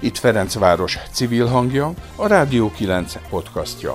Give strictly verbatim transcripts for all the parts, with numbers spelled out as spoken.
Itt Ferencváros civil hangja, a Rádió kilenc podcastja.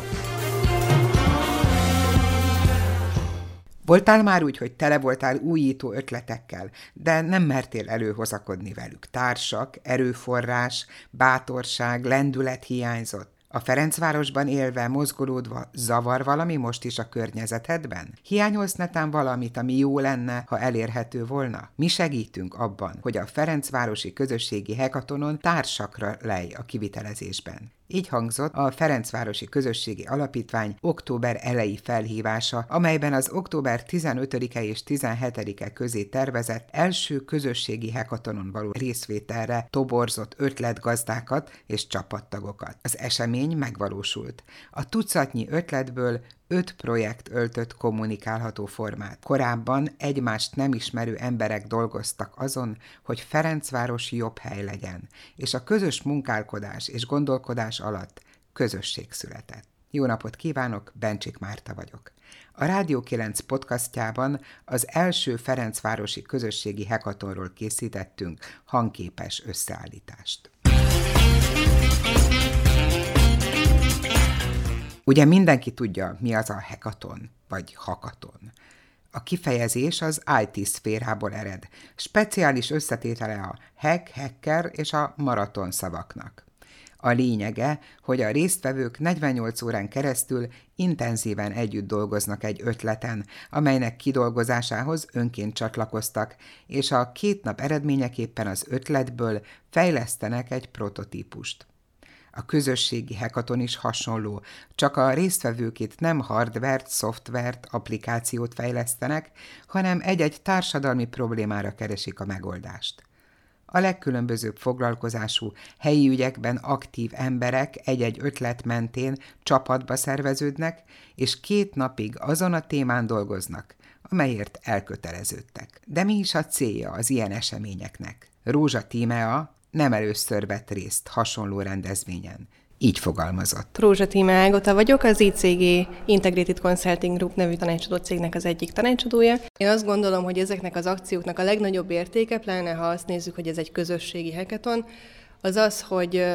Voltál már úgy, hogy tele voltál újító ötletekkel, de nem mertél előhozakodni velük. Társak, erőforrás, bátorság, lendület hiányzott. A Ferencvárosban élve, mozgolódva zavar valami most is a környezetedben? Hiányolsz netán valamit, ami jó lenne, ha elérhető volna? Mi segítünk abban, hogy a Ferencvárosi Közösségi Hekatonon társakra lej a kivitelezésben. Így hangzott a Ferencvárosi Közösségi Alapítvány október eleji felhívása, amelyben az október tizenötödike és tizenhetedike közé tervezett első közösségi hekatonon való részvételre toborzott ötletgazdákat és csapattagokat. Az esemény megvalósult. A tucatnyi ötletből öt projekt öltött kommunikálható formát. Korábban egymást nem ismerő emberek dolgoztak azon, hogy Ferencváros jobb hely legyen, és a közös munkálkodás és gondolkodás alatt közösség született. Jó napot kívánok, Bencsik Márta vagyok. A Rádió kilenc podcastjában az első Ferencvárosi Közösségi Hekatonról készítettünk hangképes összeállítást. Ugye mindenki tudja, mi az a hekaton, vagy hakaton. A kifejezés az i té szférából ered. Speciális összetétele a hack, hacker és a maraton szavaknak. A lényege, hogy a résztvevők negyvennyolc órán keresztül intenzíven együtt dolgoznak egy ötleten, amelynek kidolgozásához önként csatlakoztak, és a két nap eredményeképpen az ötletből fejlesztenek egy prototípust. A közösségi hekaton is hasonló, csak a résztvevőkét nem hardvert, szoftvert, applikációt fejlesztenek, hanem egy-egy társadalmi problémára keresik a megoldást. A legkülönbözőbb foglalkozású, helyi ügyekben aktív emberek egy-egy ötlet mentén csapatba szerveződnek, és két napig azon a témán dolgoznak, amelyért elköteleződtek. De mi is a célja az ilyen eseményeknek? Rózsa Tímea nem először vett részt hasonló rendezvényen. Így fogalmazott. Rózsa Tímea Ágota vagyok, az i cé gé Integrated Consulting Group nevű tanácsadó cégnek az egyik tanácsadója. Én azt gondolom, hogy ezeknek az akcióknak a legnagyobb értéke, pláne ha azt nézzük, hogy ez egy közösségi hekaton, az az, hogy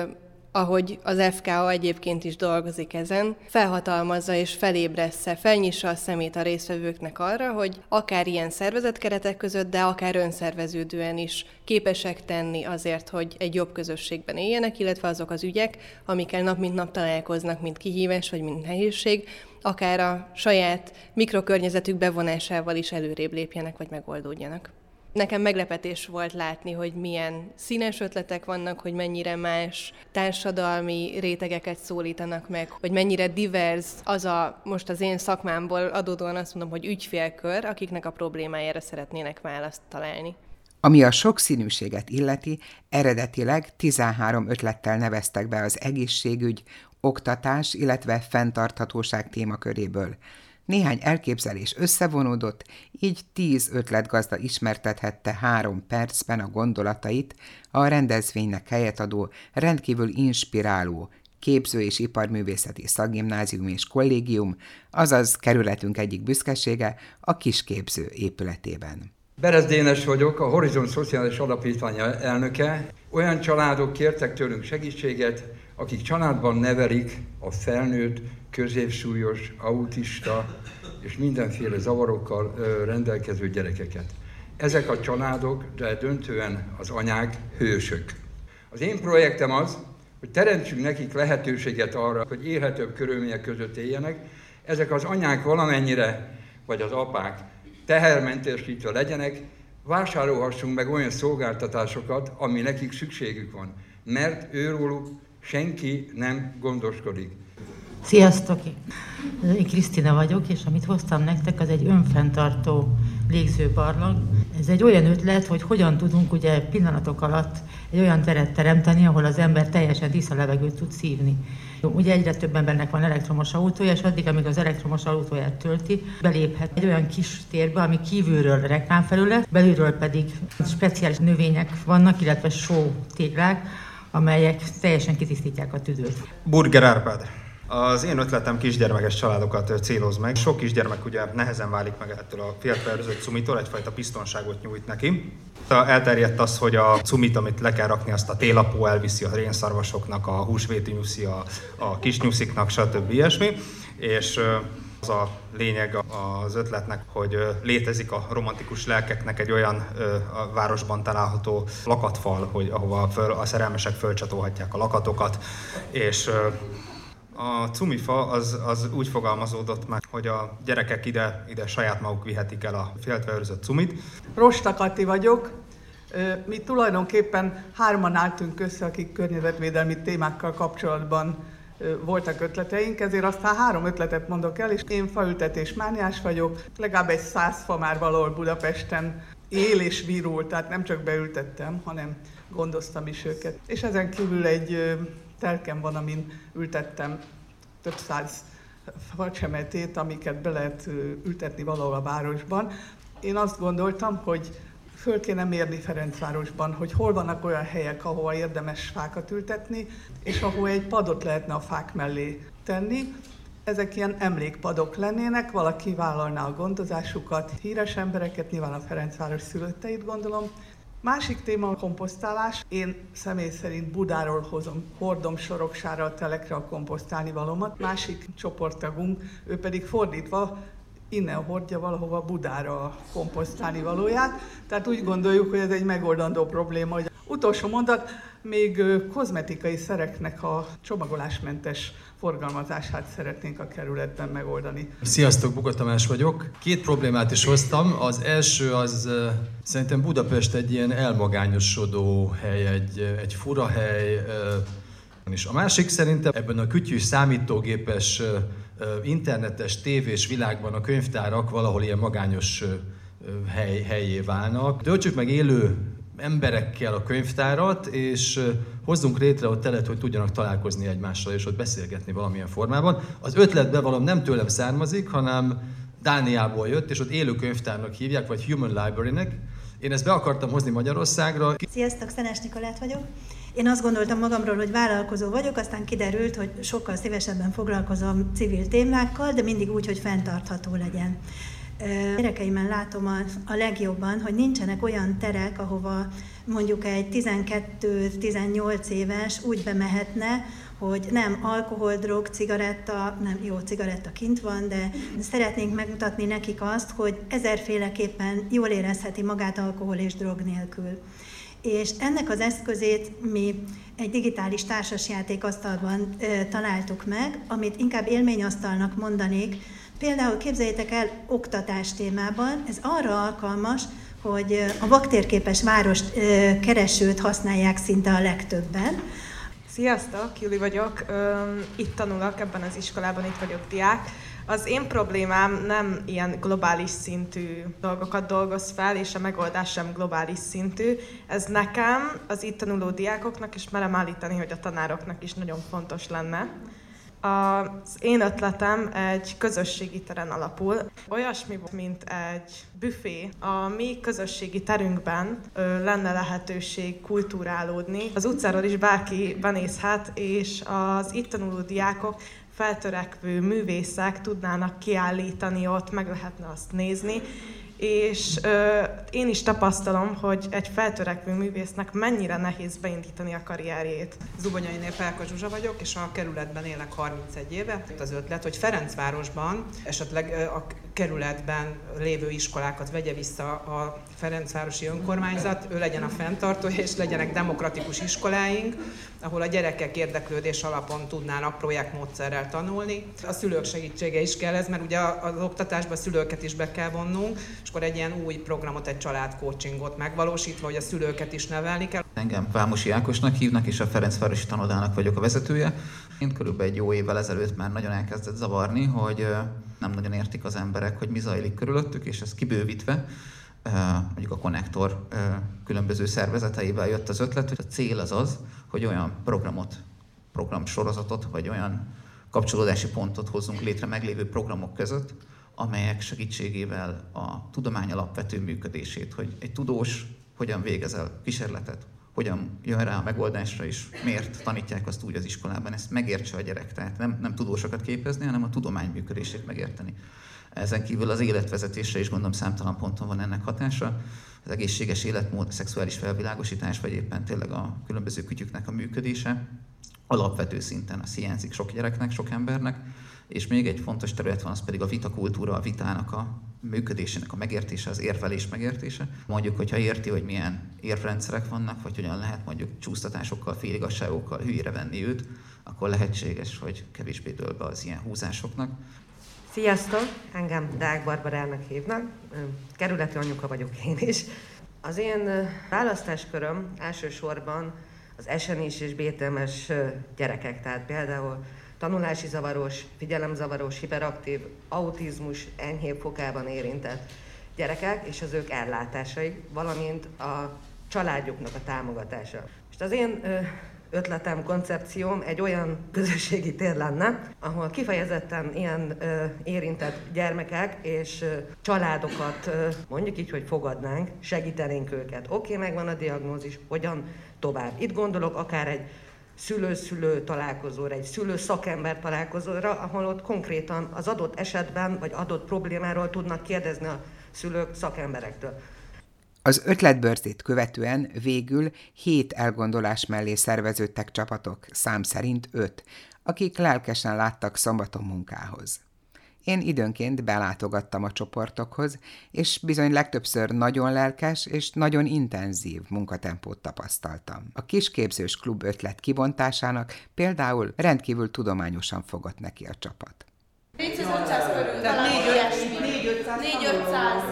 ahogy az ef ká o egyébként is dolgozik ezen, felhatalmazza és felébressze, felnyissa a szemét a résztvevőknek arra, hogy akár ilyen szervezetkeretek között, de akár önszerveződően is képesek tenni azért, hogy egy jobb közösségben éljenek, illetve azok az ügyek, amikkel nap mint nap találkoznak, mint kihívás vagy mint nehézség, akár a saját mikrokörnyezetük bevonásával is előrébb lépjenek vagy megoldódjanak. Nekem meglepetés volt látni, hogy milyen színes ötletek vannak, hogy mennyire más társadalmi rétegeket szólítanak meg, hogy mennyire divers az a, most az én szakmámból adódóan azt mondom, hogy ügyfélkör, akiknek a problémájára szeretnének választ találni. Ami a sokszínűséget illeti, eredetileg tizenhárom ötlettel neveztek be az egészségügy, oktatás, illetve fenntarthatóság témaköréből. Néhány elképzelés összevonódott, így tíz ötletgazda ismertethette három percben a gondolatait a rendezvénynek helyet adó, rendkívül inspiráló képző- és iparművészeti szakgimnázium és kollégium, azaz kerületünk egyik büszkesége, a kisképző épületében. Berezd Dénes vagyok, a Horizont Szociális Alapítvány elnöke. Olyan családok kértek tőlünk segítséget, akik családban nevelik a felnőtt, középsúlyos, autista és mindenféle zavarokkal rendelkező gyerekeket. Ezek a családok, de döntően az anyák hősök. Az én projektem az, hogy teremtsünk nekik lehetőséget arra, hogy élhetőbb körülmények között éljenek. Ezek az anyák valamennyire, vagy az apák tehermentesítve legyenek, vásárolhassunk meg olyan szolgáltatásokat, ami nekik szükségük van, mert őróluk senki nem gondoskodik. Sziasztok! Én Krisztina vagyok, és amit hoztam nektek, az egy önfenntartó légzőbarlang. Ez egy olyan ötlet, hogy hogyan tudunk ugye pillanatok alatt egy olyan teret teremteni, ahol az ember teljesen tiszta levegőt tud szívni. Ugye egyre több embernek van elektromos autója, és addig, amíg az elektromos autóját tölti, beléphet egy olyan kis térbe, ami kívülről reklámfelület, belülről pedig speciális növények vannak, illetve só téglák, amelyek teljesen kitisztítják a tüdőt. Burger Árpád. Az én ötletem kisgyermekes családokat céloz meg. Sok kisgyermek ugye nehezen válik meg ettől a félperőzött cumitól, egyfajta biztonságot nyújt neki. Elterjedt az, hogy a cumit, amit le kell rakni, azt a télapó elviszi a rénszarvasoknak, a húsvéti nyuszi, a, a kis nyusziknak, stb. Ilyesmi. És az a lényeg az ötletnek, hogy létezik a romantikus lelkeknek egy olyan a városban található lakatfal, hogy ahova föl, a szerelmesek fölcsatolhatják a lakatokat, és a cumifa az, az úgy fogalmazódott meg, hogy a gyerekek ide, ide saját maguk vihetik el a féltve őrzött cumit. Rosta Kati vagyok. Mi tulajdonképpen hárman álltunk össze, akik környezetvédelmi témákkal kapcsolatban voltak ötleteink, ezért aztán három ötletet mondok el, és én faültetésmániás vagyok. Legalább egy száz fa már valahol Budapesten él és virul, tehát nem csak beültettem, hanem gondoztam is őket. És ezen kívül egy telkem van, amin ültettem több száz facsemetét, amiket be lehet ültetni valahol a városban. Én azt gondoltam, hogy föl kéne mérni Ferencvárosban, hogy hol vannak olyan helyek, ahol érdemes fákat ültetni, és ahol egy padot lehetne a fák mellé tenni. Ezek ilyen emlékpadok lennének, valaki vállalná a gondozásukat, híres embereket, nyilván a Ferencváros szülötteit gondolom. Másik téma a komposztálás. Én személy szerint Budáról hozom, hordom soroksára a telekre a komposztálni valómat. Másik csoporttagunk, ő pedig fordítva innen hordja valahova Budára a komposztálni valóját. Tehát úgy gondoljuk, hogy ez egy megoldandó probléma. Hogy utolsó mondat, még kozmetikai szereknek a csomagolásmentes forgalmazását szeretnénk a kerületben megoldani. Sziasztok, Buka Tamás vagyok. Két problémát is hoztam. Az első az, szerintem Budapest egy ilyen elmagányosodó hely, egy, egy fura hely. És a másik szerintem ebben a kütyű számítógépes, internetes, tévés világban a könyvtárak valahol ilyen magányos hely, helyé válnak. Töltsük meg élő emberekkel a könyvtárat, és hozzunk létre ott teret, hogy tudjanak találkozni egymással, és ott beszélgetni valamilyen formában. Az ötletbe valami nem tőlem származik, hanem Dániából jött, és ott élő könyvtárnak hívják, vagy Human Library-nek. Én ezt be akartam hozni Magyarországra. Sziasztok, Szenes Nikolett vagyok. Én azt gondoltam magamról, hogy vállalkozó vagyok, aztán kiderült, hogy sokkal szívesebben foglalkozom civil témákkal, de mindig úgy, hogy fenntartható legyen. Gyerekeimen látom a, a legjobban, hogy nincsenek olyan terek, ahova mondjuk egy tizenkettő-tizennyolc éves úgy bemehetne, hogy nem alkohol, drog, cigaretta, nem jó, cigaretta kint van, de szeretnénk megmutatni nekik azt, hogy ezerféleképpen jól érezheti magát alkohol és drog nélkül. És ennek az eszközét mi egy digitális társasjátékasztalban ö, találtuk meg, amit inkább élményasztalnak mondanék. Például képzeljétek el oktatás témában, ez arra alkalmas, hogy a vaktérképes várost keresőt használják szinte a legtöbben. Sziasztok, Juli vagyok, itt tanulok ebben az iskolában, itt vagyok diák. Az én problémám nem ilyen globális szintű dolgokat dolgoz fel, és a megoldás sem globális szintű. Ez nekem, az itt tanuló diákoknak, és merem állítani, hogy a tanároknak is nagyon fontos lenne. Az én ötletem egy közösségi teren alapul. Olyasmi, mint egy büfé. A mi közösségi terünkben ö, lenne lehetőség kulturálódni. Az utcáról is bárki benézhet, és az itt tanuló diákok, feltörekvő művészek tudnának kiállítani ott, meg lehetne azt nézni. És ö, én is tapasztalom, hogy egy feltörekvő művésznek mennyire nehéz beindítani a karrierjét. Zubonyainél Pálka Zsuzsa vagyok, és a kerületben élek harmincegy éve. Az ötlet, hogy Ferencvárosban, esetleg a kerületben lévő iskolákat vegye vissza a Ferencvárosi önkormányzat, ő legyen a fenntartója, és legyenek demokratikus iskoláink, ahol a gyerekek érdeklődés alapon tudnának projektmódszerrel tanulni. A szülők segítsége is kell ez, mert ugye az oktatásba a szülőket is be kell vonnunk, és akkor egy ilyen új programot, egy családcoachingot megvalósítva, hogy a szülőket is nevelni kell. Engem Pámusi Ákosnak hívnak, és a Ferencvárosi Tanodának vagyok a vezetője. Én körülbelül egy jó évvel ezelőtt már nagyon elkezdett zavarni, hogy nem nagyon értik az emberek, hogy mi zajlik körülöttük, és ez kibővítve, mondjuk a Konnektor különböző szervezeteivel jött az ötlet, hogy a cél az az, hogy olyan programot, programsorozatot, vagy olyan kapcsolódási pontot hozzunk létre meglévő programok között, amelyek segítségével a tudomány alapvető működését, hogy egy tudós hogyan végez el kísérletet, hogyan jön rá a megoldásra, és miért tanítják azt úgy az iskolában, ezt megértse a gyerek. Tehát nem, nem tudósokat képezni, hanem a tudomány működését megérteni. Ezen kívül az életvezetésre is, gondolom, számtalan ponton van ennek hatása. Az egészséges életmód, szexuális felvilágosítás, vagy éppen tényleg a különböző kütyüknek a működése. Alapvető szinten az hiányzik sok gyereknek, sok embernek. És még egy fontos terület van, az pedig a vitakultúra, a vitának a működésének a megértése, az érvelés megértése. Mondjuk, hogyha érti, hogy milyen érvrendszerek vannak, vagy hogyan lehet mondjuk csúsztatásokkal, féligasságokkal hülyére venni őt, akkor lehetséges, hogy kevésbé dől be az ilyen húzásoknak. Sziasztok! Engem Dák Barbarának hívnak. Kerületi anyuka vagyok én is. Az én választásköröm elsősorban az es en i-s és bé té em-es gyerekek, tehát például tanulási zavaros, figyelemzavaros, hiperaktív, autizmus enyhébb fokában érintett gyerekek és az ők ellátásai, valamint a családjuknak a támogatása. Most az én ötletem, koncepcióm egy olyan közösségi tér lenne, ahol kifejezetten ilyen ö, érintett gyermekek és ö, családokat, ö, mondjuk így, hogy fogadnánk, segítenénk őket. Oké, okay, megvan a diagnózis, hogyan tovább. Itt gondolok akár egy szülő-szülő találkozóra, egy szülő-szakember találkozóra, ahol ott konkrétan az adott esetben vagy adott problémáról tudnak kérdezni a szülők szakemberektől. Az ötletbörzét követően végül hét elgondolás mellé szerveződtek csapatok, szám szerint öt, akik lelkesen láttak szombaton munkához. Én időnként belátogattam a csoportokhoz, és bizony legtöbbször nagyon lelkes és nagyon intenzív munkatempót tapasztaltam. A kisképzős klub ötlet kibontásának például rendkívül tudományosan fogott neki a csapat. négyszáz-ötszáz körül, talán négy-ötszáz.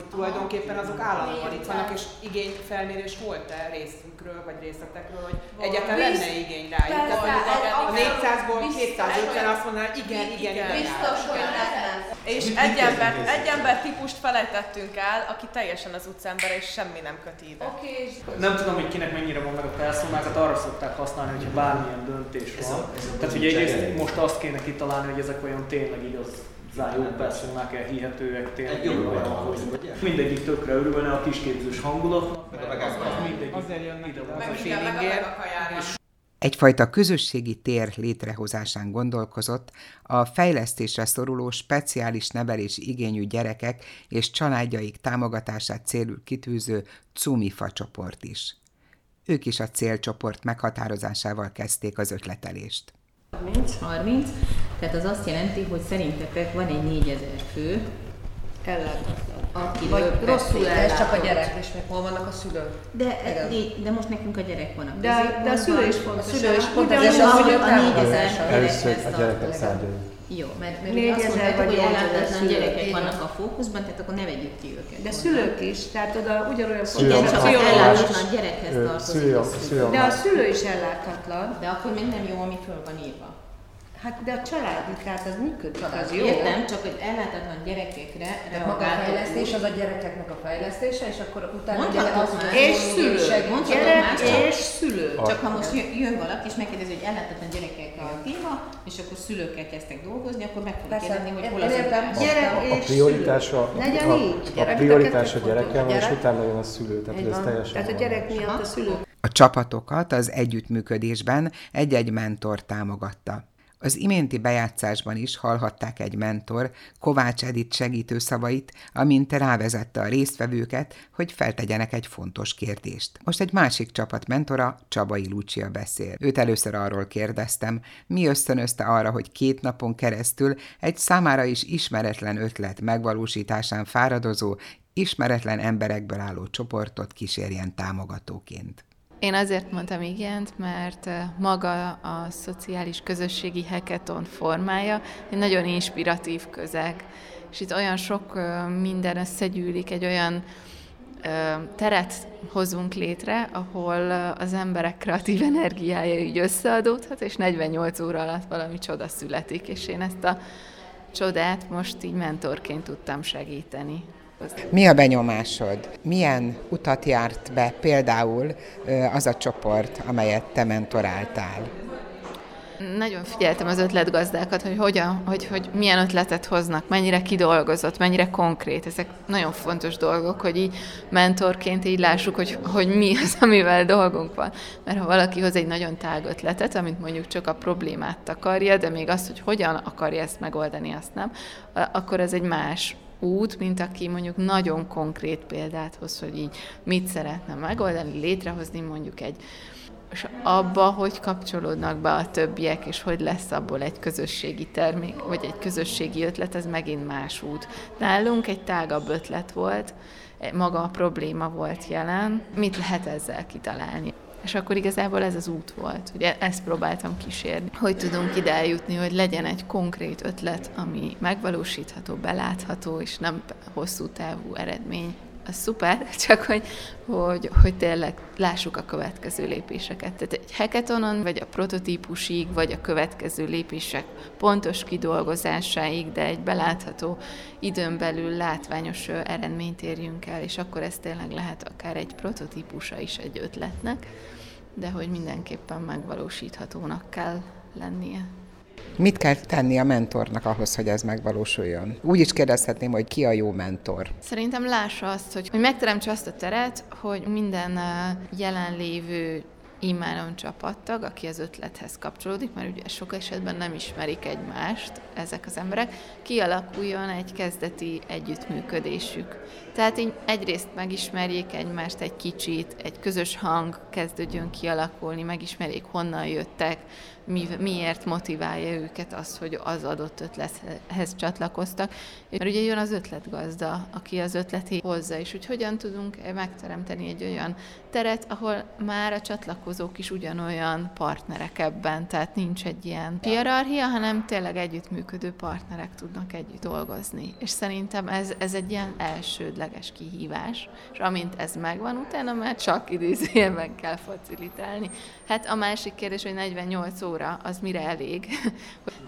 Hogy tulajdonképpen azok állandóan itt vannak, és igényfelmérés volt te részünkről, vagy részletekről, hogy egyáltalán lenne igény rájuk. A négyszázból kétszázötven azt mondaná, hogy igen, igen, igen. Biztos, hogy lenne. És egy ember, egy ember típust felejtettünk el, aki teljesen az utcámbere, és semmi nem köti ide. Nem tudom, hogy kinek mennyire van meg a felszólmányzat, arra szokták használni, hogyha bármilyen döntés van. Tehát ugye egyrészt most azt kéne kitalálni, hogy ezek olyan tényleg igaz. Zájó perszónák elhihetőek tényleg, hogy mindegyik tökre örülne a kisképzős hangulatnak, mindegyik azért jönnek ide van a feelingért. Egyfajta közösségi tér létrehozásán gondolkozott a fejlesztésre szoruló speciális nevelési igényű gyerekek és családjaik támogatását célul kitűző Cumifa csoport is. Ők is a célcsoport meghatározásával kezdték az ötletelést. harminc, harminc, tehát az azt jelenti, hogy szerintetek van egy négyezer fő, aki vagy rosszul ellátott. Ez csak a gyerek, és meg hol vannak a szülők. De, de most nekünk a gyerek van a középpontban. De, de a szülő is fontos. A szülő is fontos. És az, hogy a négyezer gyerekhez tartozik. Jó, mert, mert ugye azt mondhatjuk, hogy elláthatatlan gyerekek vannak a fókuszban, tehát akkor ne vegyük ki őket. De szülők is, tehát oda ugyanolyan fontos. Igen, csak az elláthatatlan gyerekhez tartozik a szülő. De a szülő is elláthatatlan. De akkor még nem jó, ami föl van írva. Hát de a családi, tehát az működik, az, az jó. Értem, csak hogy ellátatlan gyerekekre reagáltuk. Maga a fejlesztés, az a gyerekeknek a fejlesztése, és akkor utána az és szülő, gyerek és szülő. Csak ha most jön valaki, és megkérdezi, hogy ellátatlan gyerekekkel a téma, és akkor szülőkkel kezdtek dolgozni, akkor meg fogjuk kérdeni, hogy hol az után. Gyerek és szülő. A prioritás a gyerekkel van, és utána jön a szülő, tehát ez teljesen van. Tehát a gyerek miatt a szülő. A csapatokat az együttműködésben egy-egy mentor támogatta. Az iménti bejátszásban is hallhatták egy mentor, Kovács Edit segítő szavait, amint rávezette a résztvevőket, hogy feltegyenek egy fontos kérdést. Most egy másik csapat mentora, Csabai Lúcia beszél. Őt először arról kérdeztem, mi ösztönözte arra, hogy két napon keresztül egy számára is ismeretlen ötlet megvalósításán fáradozó, ismeretlen emberekből álló csoportot kísérjen támogatóként. Én azért mondtam igent, mert maga a szociális közösségi hekatón formája egy nagyon inspiratív közeg. És itt olyan sok minden összegyűlik, egy olyan teret hozunk létre, ahol az emberek kreatív energiája így összeadódhat, és negyvennyolc óra alatt valami csoda születik, és én ezt a csodát most így mentorként tudtam segíteni. Mi a benyomásod? Milyen utat járt be például az a csoport, amelyet te mentoráltál? Nagyon figyeltem az ötletgazdákat, hogy hogyan, hogy, hogy milyen ötletet hoznak, mennyire kidolgozott, mennyire konkrét. Ezek nagyon fontos dolgok, hogy így mentorként így lássuk, hogy, hogy mi az, amivel dolgunk van. Mert ha valaki hoz egy nagyon tág ötletet, amit mondjuk csak a problémát takarja, de még azt, hogy hogyan akarja ezt megoldani, azt nem, akkor ez egy más út, mint aki mondjuk nagyon konkrét példát hoz, hogy így mit szeretne megoldani, létrehozni mondjuk egy, és abba, hogy kapcsolódnak be a többiek, és hogy lesz abból egy közösségi termék, vagy egy közösségi ötlet, ez megint más út. Nálunk egy tágabb ötlet volt, maga a probléma volt jelen, mit lehet ezzel kitalálni. És akkor igazából ez az út volt, hogy ezt próbáltam kísérni. Hogy tudunk ide eljutni, hogy legyen egy konkrét ötlet, ami megvalósítható, belátható, és nem hosszú távú eredmény. Az szuper, csak hogy, hogy, hogy tényleg lássuk a következő lépéseket. Tehát egy hackathonon, vagy a prototípusig, vagy a következő lépések pontos kidolgozásáig, de egy belátható időn belül látványos eredményt érjünk el, és akkor ez tényleg lehet akár egy prototípusa is egy ötletnek, de hogy mindenképpen megvalósíthatónak kell lennie. Mit kell tenni a mentornak ahhoz, hogy ez megvalósuljon? Úgy is kérdezhetném, hogy ki a jó mentor? Szerintem lássa azt, hogy, hogy megteremtse azt a teret, hogy minden jelenlévő immáron csapattag, aki az ötlethez kapcsolódik, mert ugye sok esetben nem ismerik egymást ezek az emberek, kialakuljon egy kezdeti együttműködésük. Tehát így egyrészt megismerjék egymást egy kicsit, egy közös hang kezdődjön kialakulni, megismerjék, honnan jöttek, mi, miért motiválja őket az, hogy az adott ötlethez csatlakoztak. Mert ugye jön az ötletgazda, aki az ötleti hozza, és hogy hogyan tudunk megteremteni egy olyan teret, ahol már a csatlakozók is ugyanolyan partnerek ebben, tehát nincs egy ilyen hierarchia, hanem tényleg együttműködő partnerek tudnak együtt dolgozni. És szerintem ez, ez egy ilyen elsődleges kihívás, és amint ez megvan, utána már csak idézőjelben kell facilitálni. Hát a másik kérdés, hogy negyvennyolc óra az mire elég.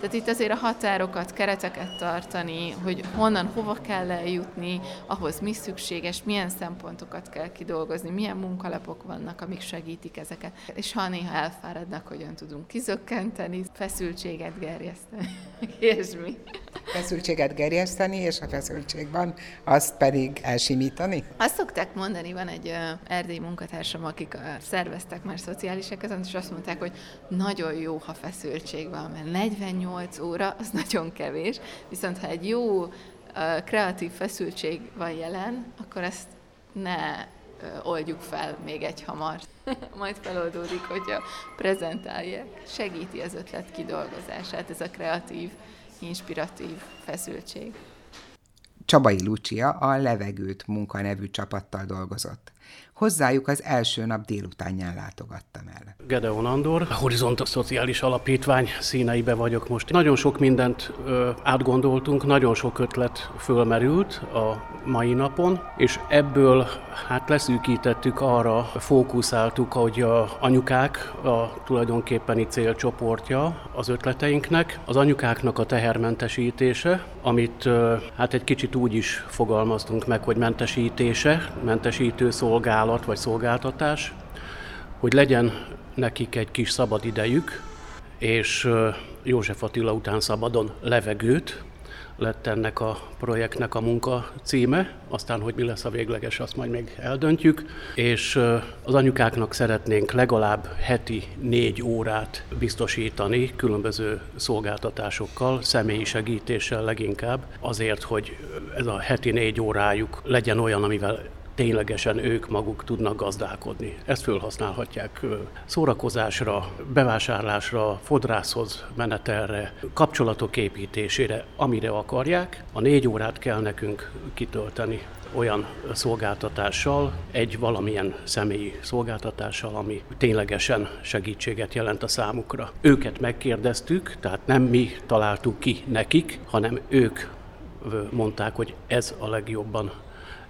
Tehát itt azért a határokat, kereteket tartani, hogy honnan, hova kell eljutni, ahhoz mi szükséges, milyen szempontokat kell kidolgozni, milyen munkalapok vannak, amik segítik ezeket. És ha néha elfáradnak, hogyan tudunk kizökkenteni, feszültséget gerjeszteni, ilyesmi. Feszültséget gerjeszteni, és a feszültség van, azt pedig elsimítani. Azt szokták mondani, van egy erdélyi munkatársam, akik szerveztek már szociális hekatont, és azt mondták, hogy nagyon jó, ha feszültség van, mert negyvennyolc óra, az nagyon kevés, viszont ha egy jó, kreatív feszültség van jelen, akkor ezt ne oldjuk fel még egy hamar. Majd feloldódik, hogyha prezentálják. Segíti az ötlet kidolgozását, ez a kreatív, inspiratív feszültség. Csabai Lúcia a Levegőt munkanevű csapattal dolgozott. Hozzájuk az első nap délutánján látogattam el. Gedeon Andor, a Horizont Szociális Alapítvány színeibe vagyok most. Nagyon sok mindent ö, átgondoltunk, nagyon sok ötlet fölmerült a mai napon, és ebből hát leszűkítettük arra, fókuszáltuk, hogy a anyukák a tulajdonképpeni célcsoportja az ötleteinknek, az anyukáknak a tehermentesítése, amit ö, hát egy kicsit úgy is fogalmaztunk meg, hogy mentesítése, mentesítő szolgálat vagy szolgáltatás, hogy legyen nekik egy kis szabad idejük, és József Attila után szabadon Levegőt lett ennek a projektnek a munka címe, aztán, hogy mi lesz a végleges, azt majd még eldöntjük, és az anyukáknak szeretnénk legalább heti négy órát biztosítani különböző szolgáltatásokkal, személyi segítéssel leginkább, azért, hogy ez a heti négy órájuk legyen olyan, amivel ténylegesen ők maguk tudnak gazdálkodni. Ezt fölhasználhatják szórakozásra, bevásárlásra, fodrászhoz menetelre, kapcsolatok építésére, amire akarják. A négy órát kell nekünk kitölteni olyan szolgáltatással, egy valamilyen személyi szolgáltatással, ami ténylegesen segítséget jelent a számukra. Őket megkérdeztük, tehát nem mi találtuk ki nekik, hanem ők mondták, hogy ez a legjobban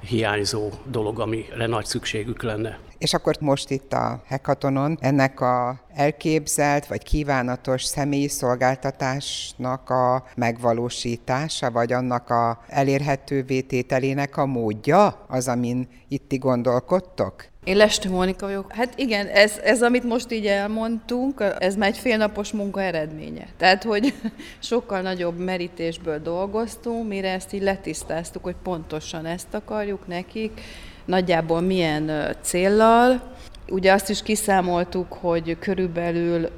hiányzó dolog, amire nagy szükségük lenne. És akkor most itt a Hekatonon ennek a elképzelt vagy kívánatos személyi szolgáltatásnak a megvalósítása, vagy annak a elérhetővé tételének a módja az, amin itt ti gondolkodtok? Én Lestő Mónika vagyok. Hát igen, ez, ez, amit most így elmondtunk, ez már egy félnapos munka eredménye. Tehát, hogy sokkal nagyobb merítésből dolgoztunk, mire ezt így letisztáztuk, hogy pontosan ezt akarjuk nekik, nagyjából milyen céllal. Ugye azt is kiszámoltuk, hogy körülbelül,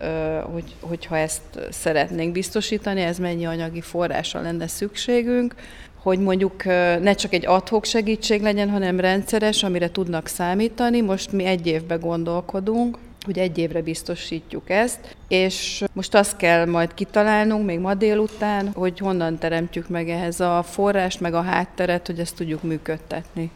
hogy, hogyha ezt szeretnénk biztosítani, ez mennyi anyagi forrásra lenne szükségünk, hogy mondjuk ne csak egy ad-hoc segítség legyen, hanem rendszeres, amire tudnak számítani. Most mi egy évbe gondolkodunk, hogy egy évre biztosítjuk ezt, és most azt kell majd kitalálnunk még ma délután, hogy honnan teremtjük meg ehhez a forrást, meg a hátteret, hogy ezt tudjuk működtetni.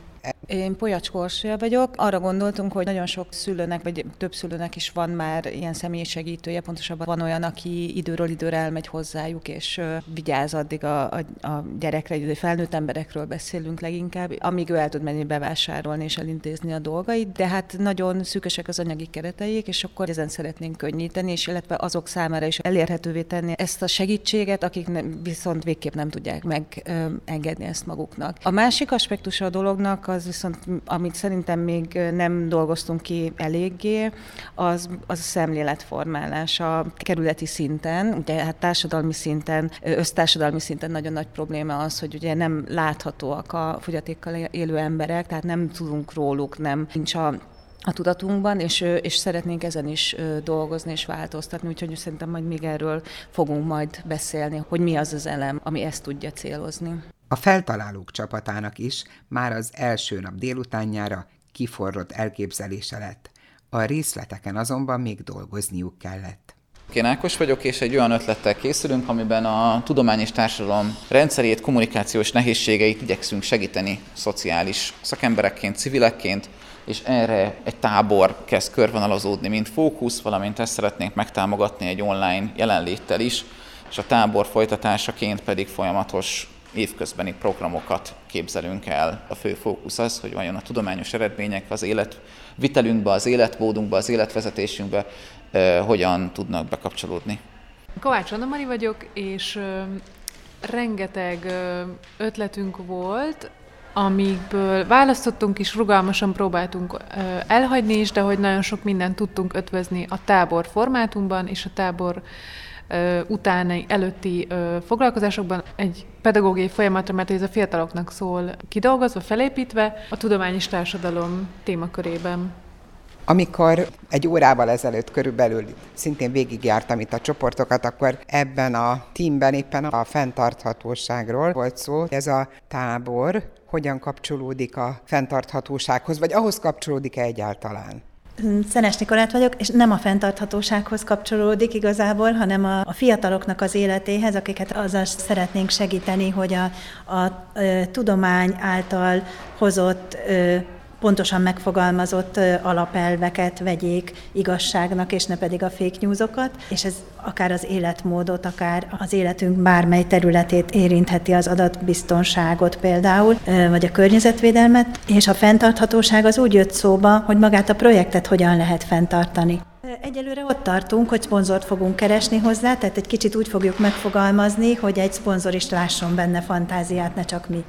Én Pojácska Zsófia vagyok. Arra gondoltunk, hogy nagyon sok szülőnek, vagy több szülőnek is van már ilyen személyi segítője, pontosabban van olyan, aki időről időre elmegy hozzájuk, és vigyáz addig a, a, a gyerekre, egy felnőtt emberekről beszélünk leginkább, amíg ő el tud menni bevásárolni és elintézni a dolgait, de hát nagyon szűkösek az anyagi kereteik, és akkor ezen szeretnénk könnyíteni, és illetve azok számára is elérhetővé tenni ezt a segítséget, akik nem, viszont végképp nem tudják megengedni ezt maguknak. A másik aspektusa a dolognak, az viszont, amit szerintem még nem dolgoztunk ki eléggé, az, az a szemléletformálás a kerületi szinten, ugye hát társadalmi szinten, össztársadalmi szinten nagyon nagy probléma az, hogy ugye nem láthatóak a fogyatékkal élő emberek, tehát nem tudunk róluk, nem nincs a a tudatunkban, és, és szeretnénk ezen is dolgozni és változtatni, úgyhogy szerintem majd még erről fogunk majd beszélni, hogy mi az az elem, ami ezt tudja célozni. A feltalálók csapatának is már az első nap délutánjára kiforrott elképzelése lett. A részleteken azonban még dolgozniuk kellett. Én Ákos vagyok, és egy olyan ötlettel készülünk, amiben a tudomány és társadalom rendszerét, kommunikációs nehézségeit igyekszünk segíteni szociális szakemberekként, civilekként, és erre egy tábor kezd körvonalazódni, mint fókusz, valamint ezt szeretnénk megtámogatni egy online jelenléttel is, és a tábor folytatásaként pedig folyamatos évközbeni programokat képzelünk el. A fő fókusz az, hogy vajon a tudományos eredmények az életvitelünkbe, az életmódunkba, az életvezetésünkbe eh, hogyan tudnak bekapcsolódni. Kovács Anna-Mari vagyok, és ö, rengeteg ö, ötletünk volt, amikből választottunk is, rugalmasan próbáltunk elhagyni is, de hogy nagyon sok mindent tudtunk ötvözni a tábor formátumban és a tábor utáni, előtti foglalkozásokban egy pedagógiai folyamatra, mert ez a fiataloknak szól, kidolgozva, felépítve a tudomány és társadalom témakörében. Amikor egy órával ezelőtt körülbelül szintén végigjártam itt a csoportokat, akkor ebben a teamben éppen a fenntarthatóságról volt szó. Ez a tábor hogyan kapcsolódik a fenntarthatósághoz, vagy ahhoz kapcsolódik-e egyáltalán? Szenes Nikolett vagyok, és nem a fenntarthatósághoz kapcsolódik igazából, hanem a, a fiataloknak az életéhez, akiket azzal szeretnénk segíteni, hogy a, a, a tudomány által hozott ö, pontosan megfogalmazott alapelveket vegyék igazságnak, és ne pedig a fake newsokat, és ez akár az életmódot, akár az életünk bármely területét érintheti, az adatbiztonságot például, vagy a környezetvédelmet, és a fenntarthatóság az úgy jött szóba, hogy magát a projektet hogyan lehet fenntartani. Egyelőre ott tartunk, hogy szponzort fogunk keresni hozzá, tehát egy kicsit úgy fogjuk megfogalmazni, hogy egy szponzor is lásson benne fantáziát, ne csak mi.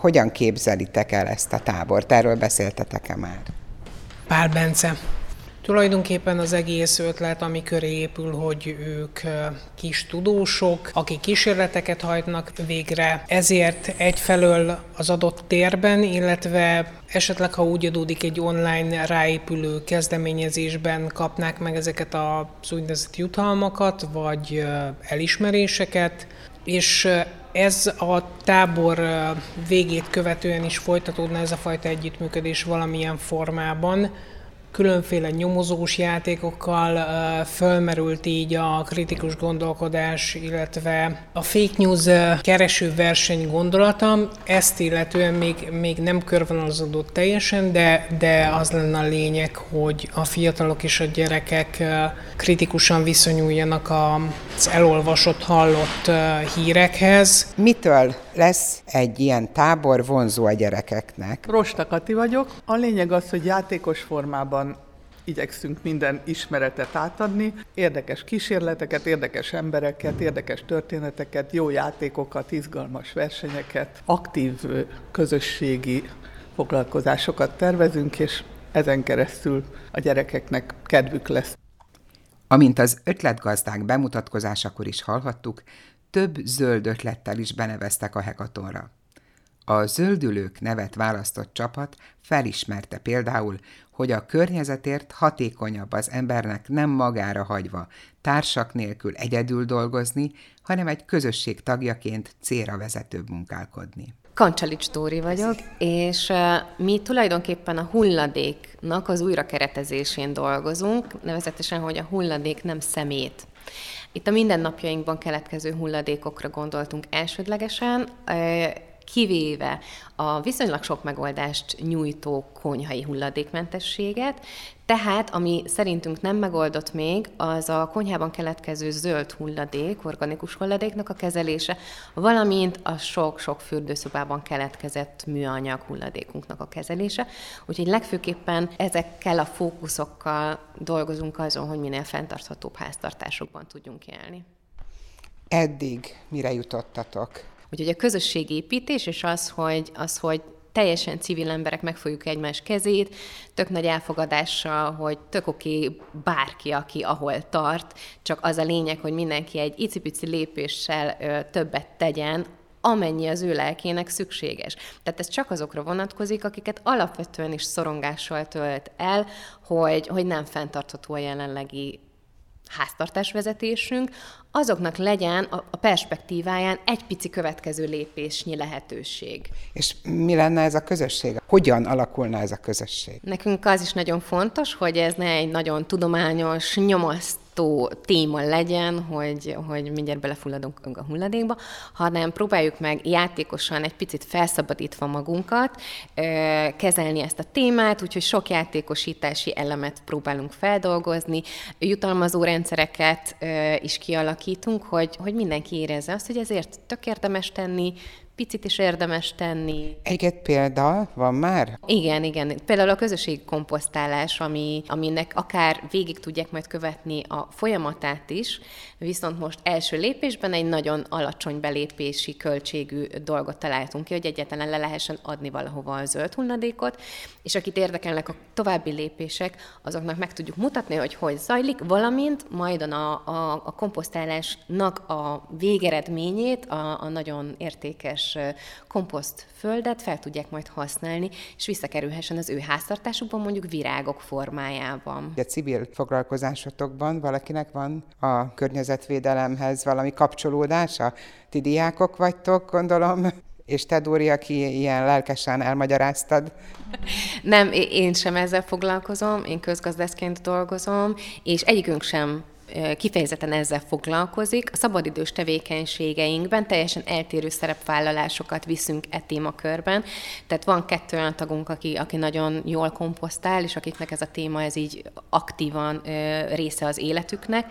Hogyan képzelitek el ezt a tábort? Erről beszéltetek-e már? Pál Bence. Tulajdonképpen az egész ötlet, ami köré épül, hogy ők kis tudósok, akik kísérleteket hajtnak végre, ezért egyfelől az adott térben, illetve esetleg, ha úgy adódik, egy online ráépülő kezdeményezésben kapnák meg ezeket az úgynevezett jutalmakat, vagy elismeréseket, és ez a tábor végét követően is folytatódna ez a fajta együttműködés valamilyen formában. Különféle nyomozós játékokkal fölmerült így a kritikus gondolkodás, illetve a fake news kereső verseny gondolata. Ezt illetően még, még nem körvonalazódott teljesen, de, de az lenne a lényeg, hogy a fiatalok és a gyerekek kritikusan viszonyuljanak az elolvasott, hallott hírekhez. Mitől lesz egy ilyen tábor vonzó a gyerekeknek. Rosta Kati vagyok. A lényeg az, hogy játékos formában igyekszünk minden ismeretet átadni, érdekes kísérleteket, érdekes embereket, érdekes történeteket, jó játékokat, izgalmas versenyeket, aktív közösségi foglalkozásokat tervezünk, és ezen keresztül a gyerekeknek kedvük lesz. Amint az ötletgazdák bemutatkozásakor is hallhattuk, több zöld ötlettel is beneveztek a hekatonra. A zöldülők nevet választott csapat felismerte például, hogy a környezetért hatékonyabb az embernek nem magára hagyva, társak nélkül egyedül dolgozni, hanem egy közösség tagjaként célra vezetőbb munkálkodni. Kancsalics Tóri vagyok, és mi tulajdonképpen a hulladéknak az újrakeretezésén dolgozunk, nevezetesen, hogy a hulladék nem szemét. Itt a mindennapjainkban keletkező hulladékokra gondoltunk elsődlegesen, kivéve a viszonylag sok megoldást nyújtó konyhai hulladékmentességet, tehát ami szerintünk nem megoldott még, az a konyhában keletkező zöld hulladék, organikus hulladéknak a kezelése, valamint a sok-sok fürdőszobában keletkezett műanyag hulladékunknak a kezelése. Úgyhogy legfőképpen ezekkel a fókuszokkal dolgozunk azon, hogy minél fenntarthatóbb háztartásokban tudjunk élni. Eddig mire jutottatok? Úgyhogy a közösségépítés és az, hogy, az, hogy teljesen civil emberek megfogjuk egymás kezét, tök nagy elfogadással, hogy tök oké bárki, aki ahol tart, csak az a lényeg, hogy mindenki egy icipici lépéssel többet tegyen, amennyi az ő lelkének szükséges. Tehát ez csak azokra vonatkozik, akiket alapvetően is szorongással tölt el, hogy, hogy nem fenntartható a jelenlegi háztartásvezetésünk, azoknak legyen a perspektíváján egy pici következő lépésnyi lehetőség. És mi lenne ez a közösség? Hogyan alakulna ez a közösség? Nekünk az is nagyon fontos, hogy ez ne egy nagyon tudományos, nyomasztó téma legyen, hogy, hogy mindjárt belefulladunk a hulladékba, hanem próbáljuk meg játékosan, egy picit felszabadítva magunkat kezelni ezt a témát, úgyhogy sok játékosítási elemet próbálunk feldolgozni, jutalmazó rendszereket is kialakítani, Hogy, hogy mindenki érezze azt, hogy ezért tök érdemes tenni, picit is érdemes tenni. Egy-két példa van már? Igen, igen. Például a közösségi komposztálás, ami, aminek akár végig tudják majd követni a folyamatát is, viszont most első lépésben egy nagyon alacsony belépési költségű dolgot találtunk ki, hogy egyáltalán le lehessen adni valahova a zöld hulladékot, és akit érdekelnek a további lépések, azoknak meg tudjuk mutatni, hogy hogy zajlik, valamint majd a, a, a komposztálásnak a végeredményét, a, a nagyon értékes komposzt földet fel tudják majd használni, és visszakerülhessen az ő háztartásukban, mondjuk virágok formájában. A civil foglalkozásotokban valakinek van a környezetvédelemhez valami kapcsolódása? Ti diákok vagytok, gondolom, és te, Dóri, aki ilyen lelkesen elmagyaráztad. Nem, én sem ezzel foglalkozom, én közgazdászként dolgozom, és egyikünk sem kifejezetten ezzel foglalkozik. A szabadidős tevékenységeinkben teljesen eltérő szerepvállalásokat viszünk e témakörben. Tehát van kettő olyan tagunk, aki, aki nagyon jól komposztál, és akiknek ez a téma ez így aktívan része az életüknek.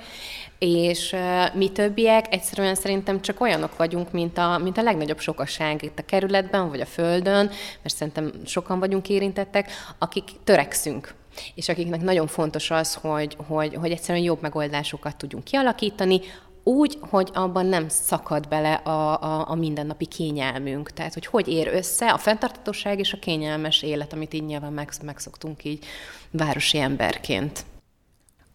És mi többiek egyszerűen szerintem csak olyanok vagyunk, mint a, mint a legnagyobb sokaság itt a kerületben, vagy a földön, mert szerintem sokan vagyunk érintettek, akik törekszünk. És akiknek nagyon fontos az, hogy, hogy, hogy egyszerűen jobb megoldásokat tudjunk kialakítani, úgy, hogy abban nem szakad bele a, a, a mindennapi kényelmünk. Tehát, hogy hogy ér össze a fenntarthatóság és a kényelmes élet, amit így nyilván meg, megszoktunk így városi emberként.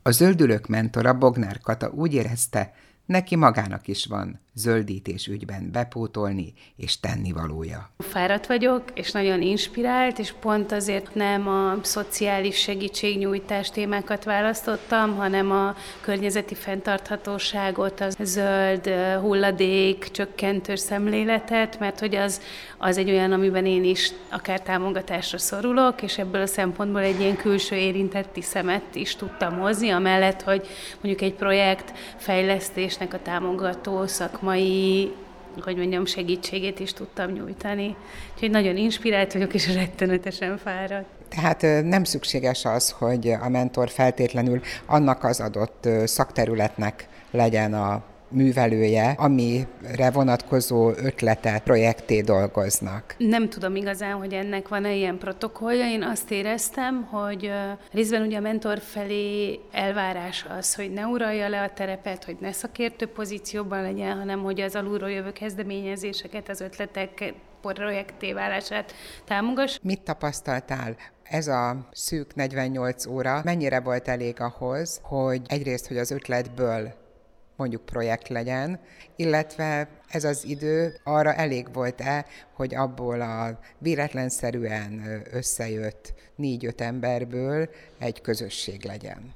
A zöldülők mentora Bognár Kata úgy érezte, neki magának is van zöldítés ügyben bepótolni és tennivalója. Fáradt vagyok, és nagyon inspirált, és pont azért nem a szociális segítségnyújtás témákat választottam, hanem a környezeti fenntarthatóságot, a zöld hulladék, csökkentő szemléletet, mert hogy az, az egy olyan, amiben én is akár támogatásra szorulok, és ebből a szempontból egy ilyen külső érintetti szemet is tudtam hozni, amellett, hogy mondjuk egy projekt fejlesztésnek a támogató szakma, mai, hogy mondjam, segítségét is tudtam nyújtani. Úgyhogy nagyon inspirált vagyok, és rettenetesen fáradt. Tehát nem szükséges az, hogy a mentor feltétlenül annak az adott szakterületnek legyen a művelője, amire vonatkozó ötletet, projekté dolgoznak. Nem tudom igazán, hogy ennek van-e ilyen protokollja. Én azt éreztem, hogy részben ugye a mentor felé elvárás az, hogy ne uralja le a terepet, hogy ne szakértő pozícióban legyen, hanem hogy az alulról jövő kezdeményezéseket, az ötleteket, projekté válását támogass. Mit tapasztaltál? Ez a szűk negyvennyolc óra mennyire volt elég ahhoz, hogy egyrészt, hogy az ötletből mondjuk projekt legyen, illetve ez az idő arra elég volt-e, hogy abból a véletlenszerűen összejött négy-öt emberből egy közösség legyen?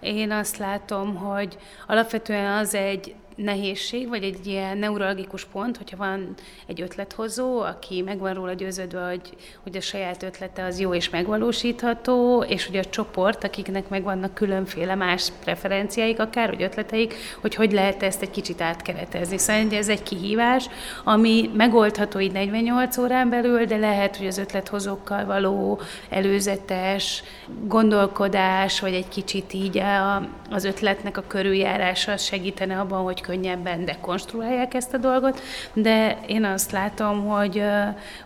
Én azt látom, hogy alapvetően az egy nehézség, vagy egy ilyen neuralgikus pont, hogyha van egy ötlethozó, aki meg van róla győződve, hogy, hogy a saját ötlete az jó és megvalósítható, és ugye a csoport, akiknek megvannak különféle más preferenciáik akár, vagy ötleteik, hogy hogy lehet ezt egy kicsit átkeretezni. Szóval ez egy kihívás, ami megoldható így negyvennyolc órán belül, de lehet, hogy az ötlethozókkal való előzetes gondolkodás, vagy egy kicsit így a, az ötletnek a körüljárása segítene abban, hogy könnyebben dekonstruálják ezt a dolgot, de én azt látom, hogy,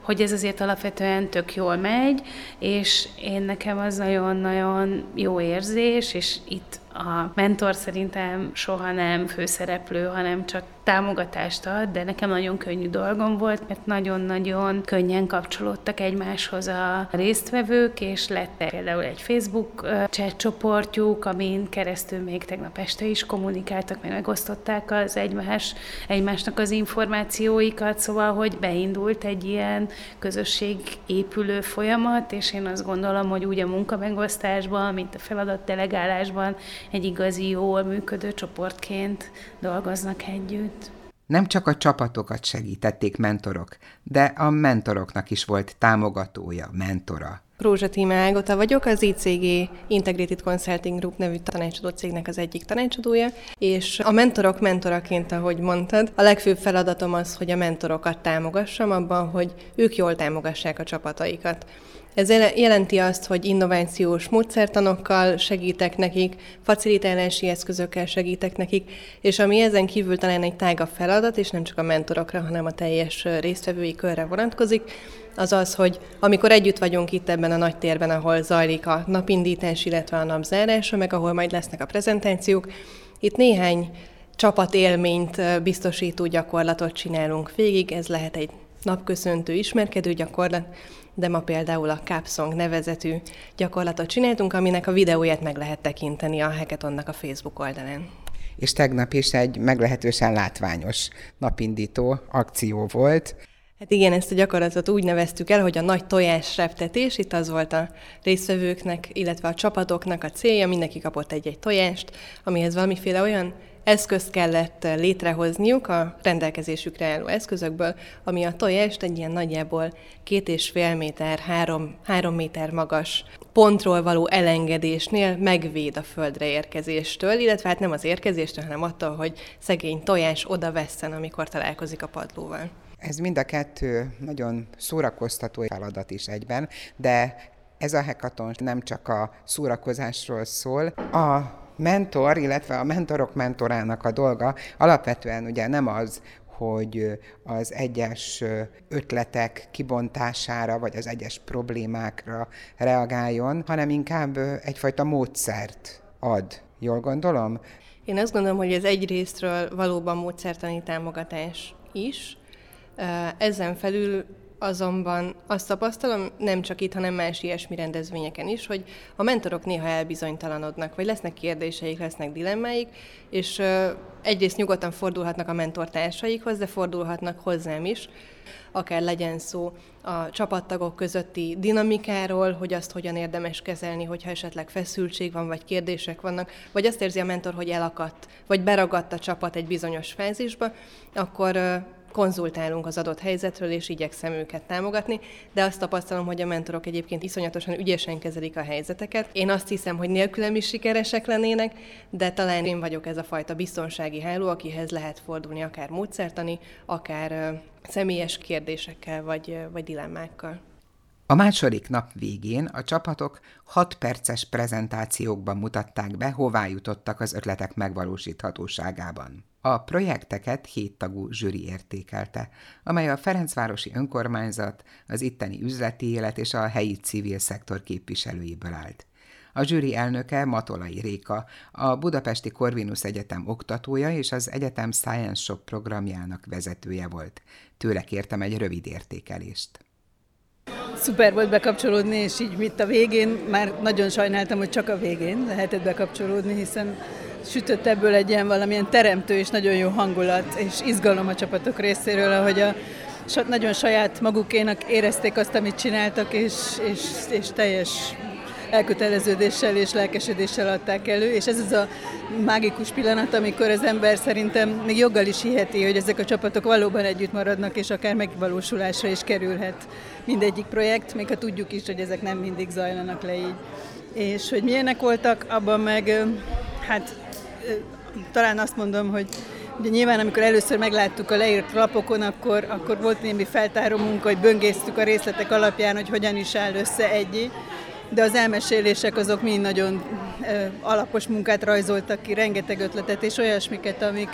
hogy ez azért alapvetően tök jól megy, és én nekem az nagyon-nagyon jó érzés, és itt a mentor szerintem soha nem főszereplő, hanem csak támogatást ad, de nekem nagyon könnyű dolgom volt, mert nagyon-nagyon könnyen kapcsolódtak egymáshoz a résztvevők, és lett például egy Facebook chat csoportjuk, amin keresztül még tegnap este is kommunikáltak, meg megosztották az egymás, egymásnak az információikat, szóval, hogy beindult egy ilyen közösségépülő folyamat, és én azt gondolom, hogy úgy a munkamegosztásban, mint a feladatdelegálásban egy igazi, jól működő csoportként dolgoznak együtt. Nem csak a csapatokat segítették mentorok, de a mentoroknak is volt támogatója, mentora. Rózsa Tímea vagyok, az i cé gé Integrated Consulting Group nevű tanácsadó cégnek az egyik tanácsadója, és a mentorok mentoraként, ahogy mondtad, a legfőbb feladatom az, hogy a mentorokat támogassam abban, hogy ők jól támogassák a csapataikat. Ez jelenti azt, hogy innovációs módszertanokkal segítek nekik, facilitálási eszközökkel segítek nekik, és ami ezen kívül talán egy tágabb feladat, és nem csak a mentorokra, hanem a teljes résztvevői körre vonatkozik, az az, hogy amikor együtt vagyunk itt ebben a nagy térben, ahol zajlik a napindítás, illetve a napzárása, meg ahol majd lesznek a prezentációk, itt néhány csapatélményt biztosító gyakorlatot csinálunk végig, ez lehet egy napköszöntő ismerkedő gyakorlat, de ma például a Capsong nevezetű gyakorlatot csináltunk, aminek a videóját meg lehet tekinteni a Hekatonnak a Facebook oldalán. És tegnap is egy meglehetősen látványos napindító akció volt. Hát igen, ezt a gyakorlatot úgy neveztük el, hogy a nagy tojásreptetés, itt az volt a résztvevőknek, illetve a csapatoknak a célja, mindenki kapott egy-egy tojást, amihez valamiféle olyan eszközt kellett létrehozniuk a rendelkezésükre álló eszközökből, ami a tojást egy ilyen nagyjából két és fél méter, három, három méter magas pontról való elengedésnél megvéd a földre érkezéstől, illetve hát nem az érkezéstől, hanem attól, hogy szegény tojás oda vesszen, amikor találkozik a padlóval. Ez mind a kettő nagyon szórakoztató feladat is egyben, de ez a hekaton nem csak a szórakozásról szól. A mentor, illetve a mentorok mentorának a dolga alapvetően ugye nem az, hogy az egyes ötletek kibontására, vagy az egyes problémákra reagáljon, hanem inkább egyfajta módszert ad. Jól gondolom? Én azt gondolom, hogy ez egyrésztről valóban módszertani támogatás is. Ezen felül azonban azt tapasztalom, nem csak itt, hanem más ilyesmi rendezvényeken is, hogy a mentorok néha elbizonytalanodnak, vagy lesznek kérdéseik, lesznek dilemmáik, és egyrészt nyugodtan fordulhatnak a mentortársaikhoz, de fordulhatnak hozzám is, akár legyen szó a csapattagok közötti dinamikáról, hogy azt hogyan érdemes kezelni, hogyha esetleg feszültség van, vagy kérdések vannak, vagy azt érzi a mentor, hogy elakadt, vagy beragadt a csapat egy bizonyos fázisba, akkor konzultálunk az adott helyzetről, és igyekszem őket támogatni, de azt tapasztalom, hogy a mentorok egyébként iszonyatosan ügyesen kezelik a helyzeteket. Én azt hiszem, hogy nélkülem is sikeresek lennének, de talán én vagyok ez a fajta biztonsági háló, akihez lehet fordulni akár módszertani, akár személyes kérdésekkel, vagy, vagy dilemmákkal. A második nap végén a csapatok hat perces prezentációkban mutatták be, hová jutottak az ötletek megvalósíthatóságában. A projekteket héttagú zsűri értékelte, amely a Ferencvárosi Önkormányzat, az itteni üzleti élet és a helyi civil szektor képviselőiből állt. A zsűri elnöke Matolai Réka, a budapesti Corvinus Egyetem oktatója és az egyetem Science Shop programjának vezetője volt. Tőle kértem egy rövid értékelést. Szuper volt bekapcsolódni, és így mit a végén, már nagyon sajnáltam, hogy csak a végén lehetett bekapcsolódni, hiszen sütött ebből egy ilyen valamilyen teremtő és nagyon jó hangulat, és izgalom a csapatok részéről, ahogy a nagyon saját magukénak érezték azt, amit csináltak, és, és, és teljes elköteleződéssel és lelkesedéssel adták elő, és ez az a mágikus pillanat, amikor az ember szerintem még joggal is hiheti, hogy ezek a csapatok valóban együtt maradnak, és akár megvalósulásra is kerülhet mindegyik projekt, még ha tudjuk is, hogy ezek nem mindig zajlanak le így. És hogy milyenek voltak, abban meg, hát talán azt mondom, hogy ugye nyilván amikor először megláttuk a leírt lapokon, akkor, akkor volt némi feltáró munka, hogy böngésztük a részletek alapján, hogy hogyan is áll össze egy. De az elmesélések azok mind nagyon alapos munkát rajzoltak ki, rengeteg ötletet és olyasmiket, amik,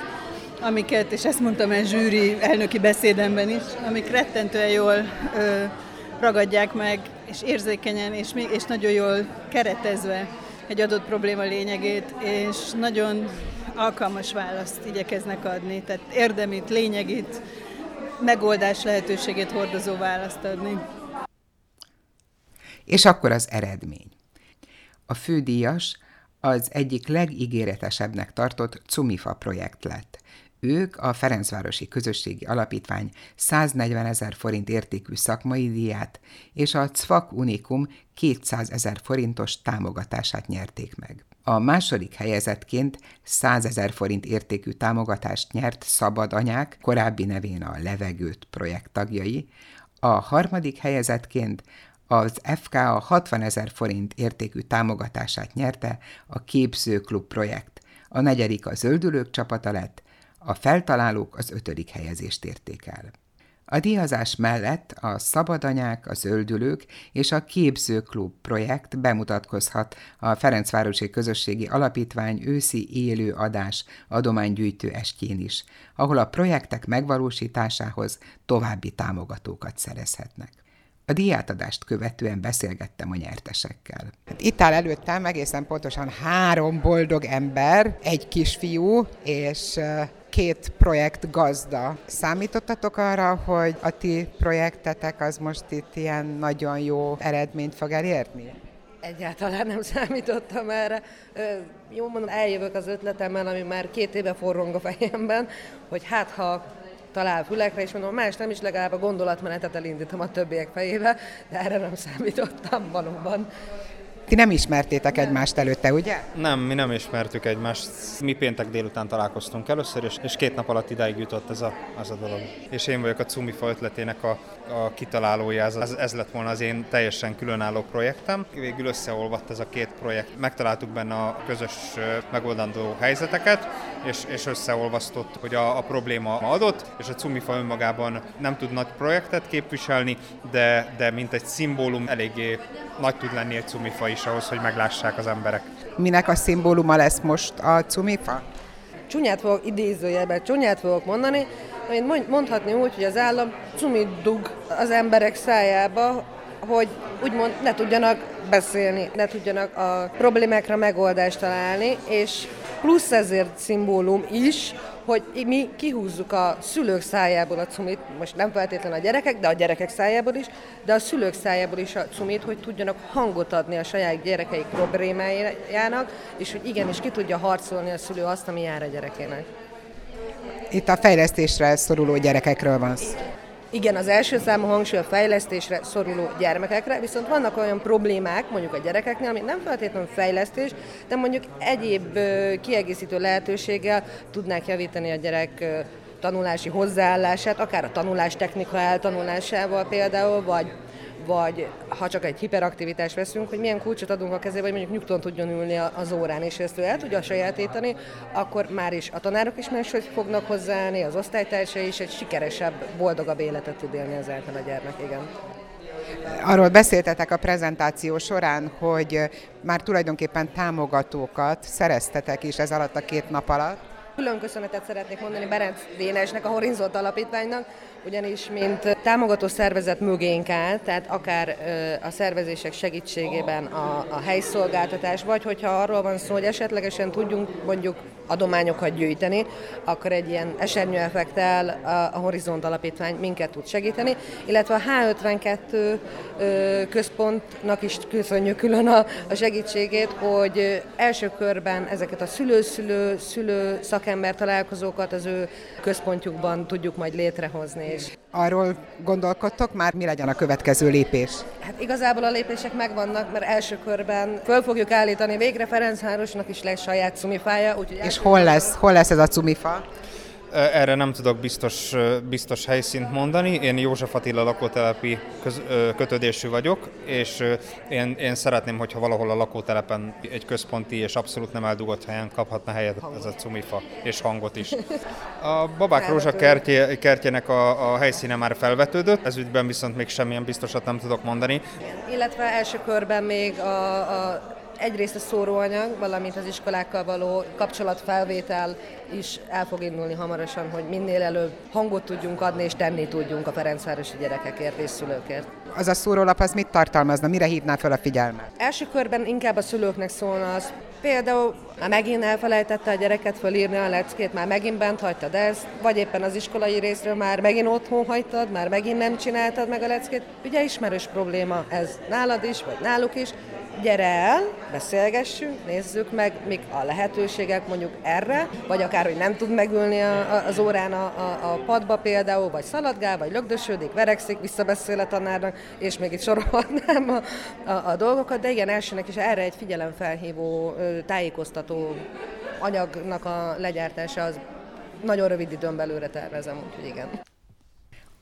amiket, és ezt mondtam el zsűri elnöki beszédemben is, amik rettentően jól ö, ragadják meg, és érzékenyen, és, és nagyon jól keretezve egy adott probléma lényegét, és nagyon alkalmas választ igyekeznek adni, tehát érdemét, lényegét, megoldás lehetőségét hordozó választ adni. És akkor az eredmény. A fődíjas az egyik legígéretesebbnek tartott Cumifa projekt lett. Ők a Ferencvárosi Közösségi Alapítvány száznegyven ezer forint értékű szakmai díját és a Zwack Unikum kétszáz ezer forintos támogatását nyerték meg. A második helyezettként száz ezer forint értékű támogatást nyert Szabad Anyák, korábbi nevén a Levegőt projekt tagjai, a harmadik helyezettként az ef ká a hatvan ezer forint értékű támogatását nyerte a Képzőklub projekt, a negyedik a Zöldülők csapata lett, a Feltalálók az ötödik helyezést érték el. A díjazás mellett a Szabad Anyák, a Zöldülők és a Képzőklub projekt bemutatkozhat a Ferencvárosi Közösségi Alapítvány őszi élő adás adománygyűjtő estjén is, ahol a projektek megvalósításához további támogatókat szerezhetnek. A díjátadást követően beszélgettem a nyertesekkel. Itt áll előttem egészen pontosan három boldog ember, egy kisfiú és két projekt gazda. Számítottatok arra, hogy a ti projektetek az most itt ilyen nagyon jó eredményt fog elérni? Egyáltalán nem számítottam erre. Jó mondom, eljövök az ötletemmel, ami már két éve forrong a fejemben, hogy hát ha talál fülekre, és mondom, más nem is, legalább a gondolatmenetet elindítom a többiek fejébe, de erre nem számítottam valóban. Ti nem ismertétek nem. egymást előtte, ugye? Nem, mi nem ismertük egymást. Mi péntek délután találkoztunk először, és, és két nap alatt idáig jutott ez a, az a dolog. És én vagyok a Cumifa ötletének a, a kitalálója, ez, ez lett volna az én teljesen különálló projektem. Végül összeolvadt ez a két projekt, megtaláltuk benne a közös megoldandó helyzeteket, és, és összeolvasztott, hogy a, a probléma adott, és a Cumifa önmagában nem tud nagy projektet képviselni, de, de mint egy szimbólum eléggé nagy tud lenni egy Cumifa is ahhoz, hogy meglássák az emberek. Minek a szimbóluma lesz most a Cumifa? Csúnyát fogok, idézőjelben csúnyát fogok mondani, amit mondhatni úgy, hogy az állam cumit dug az emberek szájába, hogy úgymond ne tudjanak beszélni, ne tudjanak a problémákra megoldást találni, és plusz ezért szimbólum is, hogy mi kihúzzuk a szülők szájából a cumit, most nem feltétlenül a gyerekek, de a gyerekek szájából is, de a szülők szájából is a cumit, hogy tudjanak hangot adni a saját gyerekeik problémájának, és hogy igenis ki tudja harcolni a szülő azt, ami jár a gyerekének. Itt a fejlesztésre szoruló gyerekekről van szó. Igen, az első számú hangsúly a fejlesztésre szoruló gyermekekre, viszont vannak olyan problémák, mondjuk a gyerekeknél, ami nem feltétlenül fejlesztés, de mondjuk egyéb kiegészítő lehetőséggel tudnák javítani a gyerek tanulási hozzáállását, akár a tanulás technika eltanulásával például, vagy, vagy ha csak egy hiperaktivitást veszünk, hogy milyen kulcsot adunk a kezébe, hogy mondjuk nyugton tudjon ülni az órán, és ezt ő el tudja sajátítani, akkor már is a tanárok is máshogy fognak hozzáállni, az osztálytársai is egy sikeresebb, boldogabb életet tud élni az által a gyermek, igen. Arról beszéltetek a prezentáció során, hogy már tulajdonképpen támogatókat szereztetek is ez alatt a két nap alatt. Külön köszönetet szeretnék mondani Berezd Dénesnek, a Horizont Alapítványnak, ugyanis mint támogató szervezet mögénk áll, tehát akár a szervezések segítségében a, a helyszolgáltatás, vagy hogyha arról van szó, hogy esetlegesen tudjunk mondjuk adományokat gyűjteni, akkor egy ilyen esernyő effekttel a Horizont Alapítvány minket tud segíteni, illetve a há ötvenkettő központnak is köszönjük külön a, a segítségét, hogy első körben ezeket a szülő-szülő, szülő szakember találkozókat az ő központjukban tudjuk majd létrehozni. Arról gondolkodtok már, mi legyen a következő lépés? Hát igazából a lépések megvannak, mert első körben föl fogjuk állítani, végre Ferencvárosnak is lesz saját cumifája. És hol lesz, hol lesz ez a cumifa? Erre nem tudok biztos, biztos helyszínt mondani. Én József Attila lakótelepi köz, kötődésű vagyok, és én, én szeretném, hogyha valahol a lakótelepen egy központi és abszolút nem eldugott helyen kaphatna helyet ez a cumifa, és hangot is. A Babák Rózsa kertje, kertjének a, a helyszíne már felvetődött, ez ügyben viszont még semmilyen biztosat nem tudok mondani. Illetve első körben még a... a... egyrészt a szóróanyag, valamint az iskolákkal való kapcsolatfelvétel is el fog indulni hamarosan, hogy minél előbb hangot tudjunk adni és tenni tudjunk a ferencvárosi gyerekekért és szülőkért. Az a szórólap az mit tartalmazna, mire hívná fel a figyelmet? Első körben inkább a szülőknek szólna az, például már megint elfelejtette a gyereket fölírni a leckét, már megint bent hagytad ezt, vagy éppen az iskolai részről már megint otthon hagytad, már megint nem csináltad meg a leckét. Ugye ismerős probléma ez nálad is, vagy náluk is. Gyere el, beszélgessünk, nézzük meg, mik a lehetőségek mondjuk erre, vagy akár, hogy nem tud megülni a, a, az órán a, a, a padba például, vagy szaladgál, vagy lögdösödik, verekszik, visszabeszél a tanárnak, és még itt sorolhatnám a, a, a dolgokat, de igen, elsőnek is erre egy figyelemfelhívó tájékoztató anyagnak a legyártása, az nagyon rövid időn belőle tervezem, úgyhogy igen.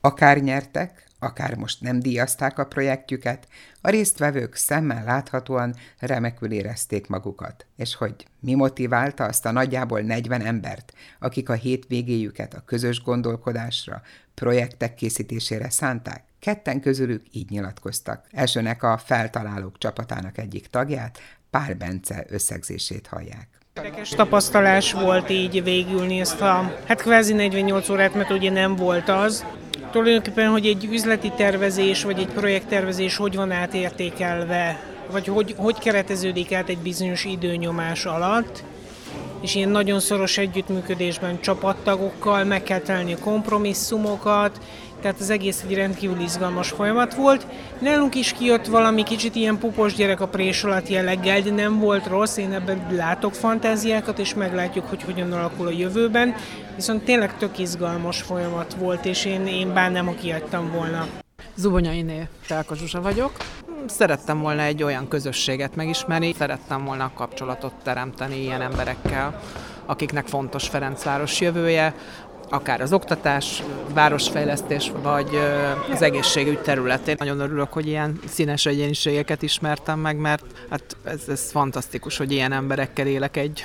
Akár nyertek, akár most nem díjazták a projektjüket, a résztvevők szemmel láthatóan remekül érezték magukat. És hogy mi motiválta azt a nagyjából negyven embert, akik a hétvégéjüket a közös gondolkodásra, projektek készítésére szánták? Ketten közülük így nyilatkoztak. Elsőnek a feltalálók csapatának egyik tagját, Pál Bence összegzését hallják. Érdekes tapasztalás volt így végülni ezt a, hát kvázi negyvennyolc órát, mert ugye nem volt az. Tulajdonképpen, hogy egy üzleti tervezés, vagy egy projekttervezés hogy van átértékelve, vagy hogy, hogy kereteződik át egy bizonyos időnyomás alatt, és ilyen nagyon szoros együttműködésben csapattagokkal meg kell találni kompromisszumokat, tehát az egész egy rendkívül izgalmas folyamat volt. Nálunk is kijött valami kicsit ilyen pupos gyerek a prés alatt jelleggel, de nem volt rossz, én ebben látok fantáziákat, és meglátjuk, hogy hogyan alakul a jövőben. Viszont tényleg tök izgalmas folyamat volt, és én, én bánnám, ha kiadtam volna. Zubonyainé Pálka Zsuzsa vagyok. Szerettem volna egy olyan közösséget megismerni, szerettem volna kapcsolatot teremteni ilyen emberekkel, akiknek fontos Ferencváros jövője, akár az oktatás, városfejlesztés, vagy az egészségügy területén. Nagyon örülök, hogy ilyen színes egyéniségeket ismertem meg, mert hát ez, ez fantasztikus, hogy ilyen emberekkel élek egy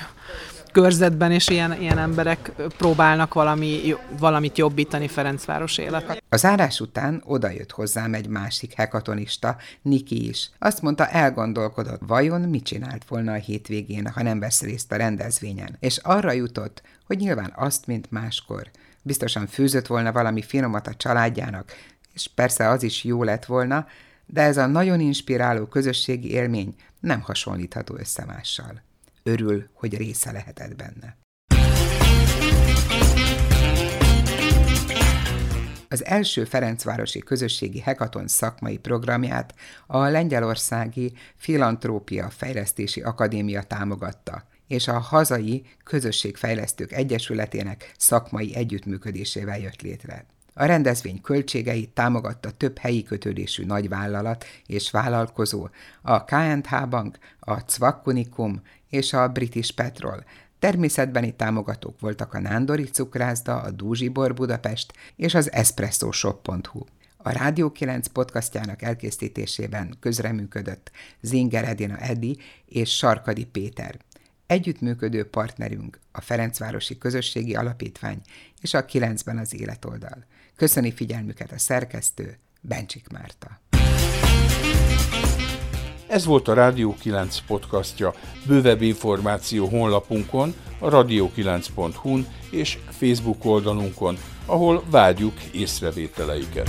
körzetben, és ilyen, ilyen emberek próbálnak valami, valamit jobbítani Ferencváros életet. A zárás után odajött hozzám egy másik hekatonista, Niki is. Azt mondta, elgondolkodott, vajon mit csinált volna a hétvégén, ha nem vesz részt a rendezvényen. És arra jutott, hogy nyilván azt, mint máskor. Biztosan főzött volna valami finomat a családjának, és persze az is jó lett volna, de ez a nagyon inspiráló közösségi élmény nem hasonlítható össze mással. Örül, hogy része lehetett benne. Az első Ferencvárosi Közösségi Hekaton szakmai programját a Lengyelországi Filantrópia Fejlesztési Akadémia támogatta, és a Hazai Közösségfejlesztők egyesületének szakmai együttműködésével jött létre. A rendezvény költségeit támogatta több helyi kötődésű nagyvállalat és vállalkozó, a ká és há Bank, a Zwack Unikum és a British Petrol. Természetbeni támogatók voltak a Nándori Cukrászda, a Dúzsibor Budapest és az eszpresszóshop pont hu. A Rádió kilenc podcastjának elkészítésében közreműködött Zinger Edina Edi és Sarkadi Péter. Együttműködő partnerünk a Ferencvárosi Közösségi Alapítvány és a kilencben az Életoldal. Köszöni figyelmüket a szerkesztő, Bencsik Márta. Ez volt a Rádió kilenc podcastja. Bővebb információ honlapunkon, a rádió kilenc pont hu-n és Facebook oldalunkon, ahol várjuk észrevételeiket.